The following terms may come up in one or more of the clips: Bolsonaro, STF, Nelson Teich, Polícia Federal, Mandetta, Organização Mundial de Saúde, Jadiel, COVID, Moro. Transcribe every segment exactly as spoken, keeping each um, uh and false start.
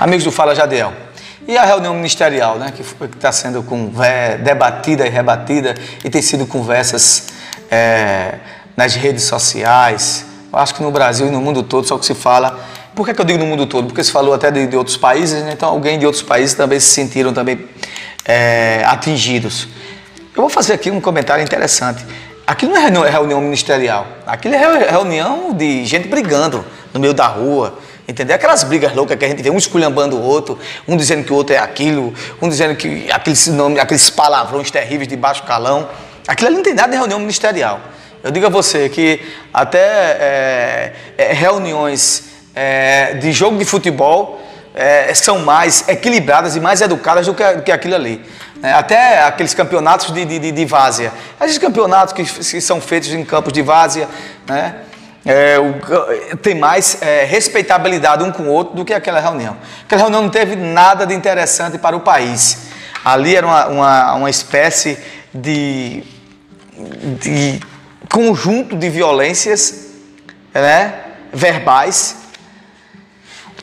Amigos do Fala Jadiel, e a reunião ministerial, né, que está sendo com, é, debatida e rebatida, e tem sido conversas é, nas redes sociais, eu acho que no Brasil e no mundo todo, só que se fala. Por que, é que eu digo no mundo todo? Porque se falou até de, de outros países, né? Então alguém de outros países também se sentiram também, é, atingidos. Eu vou fazer aqui um comentário interessante. Aquilo não é reunião, é reunião ministerial, aquilo é reunião de gente brigando no meio da rua, entendeu? Aquelas brigas loucas que a gente vê, um esculhambando o outro, um dizendo que o outro é aquilo, um dizendo que aqueles, nome, aqueles palavrões terríveis de baixo calão. Aquilo ali não tem nada de reunião ministerial. Eu digo a você que até é, é, reuniões é, de jogo de futebol é, são mais equilibradas e mais educadas do que, do que aquilo ali. É, até aqueles campeonatos de, de, de, de várzea. Aqueles campeonatos que, que são feitos em campos de várzea, né? É, o, tem mais é, respeitabilidade um com o outro do que aquela reunião. Aquela reunião não teve nada de interessante para o país. Ali era uma, uma, uma espécie de, de conjunto de violências, né, verbais,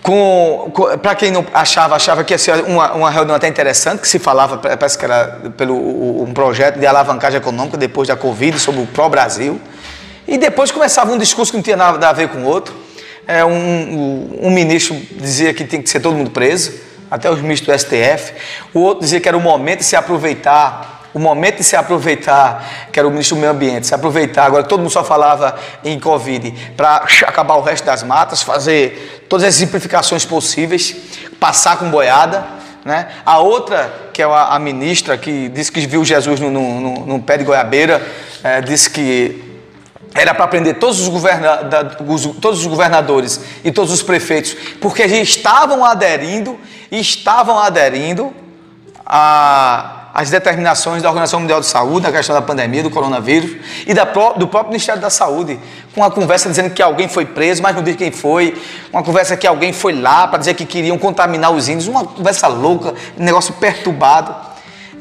com, com para quem não achava, achava que ia ser uma, uma reunião até interessante, que se falava, parece que era pelo um projeto de alavancagem econômica depois da Covid, sobre o pró-Brasil. E depois começava um discurso que não tinha nada a ver com o outro. É, um, um, um ministro dizia que tem que ser todo mundo preso, até os ministros do S T F. O outro dizia que era o momento de se aproveitar, o momento de se aproveitar, que era o ministro do meio ambiente, se aproveitar. Agora todo mundo só falava em Covid, para acabar o resto das matas, fazer todas as simplificações possíveis, passar com boiada, né? A outra, que é a, a ministra, que disse que viu Jesus no, no, no, no pé de goiabeira, é, disse que era para prender todos os, governa... todos os governadores e todos os prefeitos, porque estavam aderindo, estavam aderindo às determinações da Organização Mundial de Saúde, na questão da pandemia, do coronavírus, e da pró... do próprio Ministério da Saúde, com a conversa dizendo que alguém foi preso, mas não diz quem foi, uma conversa que alguém foi lá para dizer que queriam contaminar os índios, uma conversa louca, um negócio perturbado.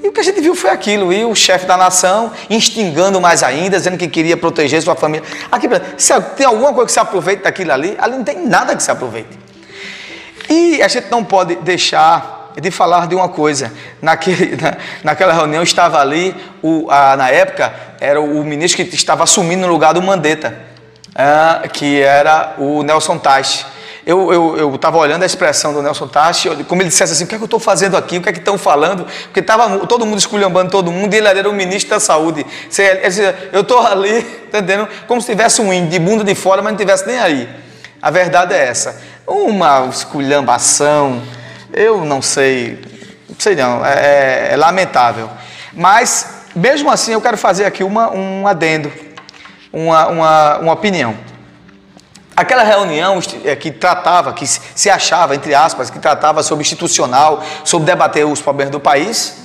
E o que a gente viu foi aquilo, e o chefe da nação instigando mais ainda, dizendo que queria proteger sua família. Aqui, se tem alguma coisa que se aproveite daquilo ali, ali não tem nada que se aproveite. E a gente não pode deixar de falar de uma coisa. Naquele, na, naquela reunião estava ali, o, a, na época, era o ministro que estava assumindo no lugar do Mandetta, ah, que era o Nelson Teich. Eu estava olhando a expressão do Nelson Teich, como ele dissesse assim, o que é que eu estou fazendo aqui, o que é que estão falando, porque estava todo mundo esculhambando todo mundo, e ele era o ministro da saúde. Eu estou ali, entendendo, como se tivesse um índio de bunda de fora, mas não tivesse nem aí. A verdade é essa, uma esculhambação, eu não sei, não sei não, é, é lamentável. Mas, mesmo assim, eu quero fazer aqui uma, um adendo, uma, uma, uma opinião. Aquela reunião que tratava, que se achava, entre aspas, que tratava sobre institucional, sobre debater os problemas do país,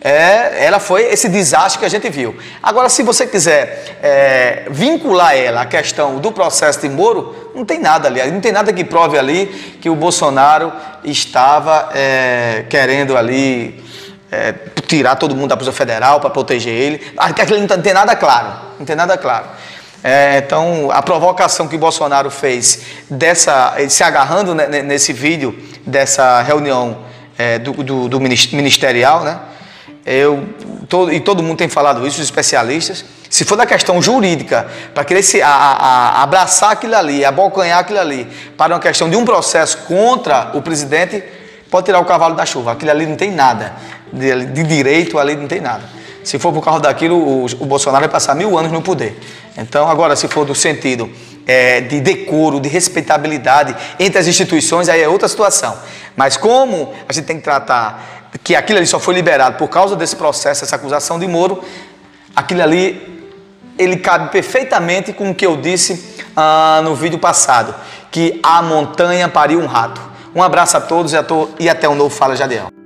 é, ela foi esse desastre que a gente viu. Agora, se você quiser é, vincular ela à questão do processo de Moro, não tem nada ali, não tem nada que prove ali que o Bolsonaro estava é, querendo ali é, tirar todo mundo da Polícia Federal para proteger ele. Aquilo não tem nada claro, não tem nada claro. É, então, a provocação que o Bolsonaro fez, dessa, se agarrando nesse vídeo dessa reunião é, do, do, do ministerial, né? Eu, todo, e todo mundo tem falado isso, os especialistas, se for da questão jurídica, para querer se, a, a, a abraçar aquilo ali, abocanhar aquilo ali, para uma questão de um processo contra o presidente, pode tirar o cavalo da chuva, aquilo ali não tem nada, de, de direito ali não tem nada. Se for por causa daquilo, o, o Bolsonaro vai passar mil anos no poder. Então, agora, se for do sentido é, de decoro, de respeitabilidade entre as instituições, aí é outra situação. Mas como a gente tem que tratar que aquilo ali só foi liberado por causa desse processo, essa acusação de Moro, aquilo ali, ele cabe perfeitamente com o que eu disse ah, no vídeo passado, que a montanha pariu um rato. Um abraço a todos e, a to- e até o novo Fala Jadiel.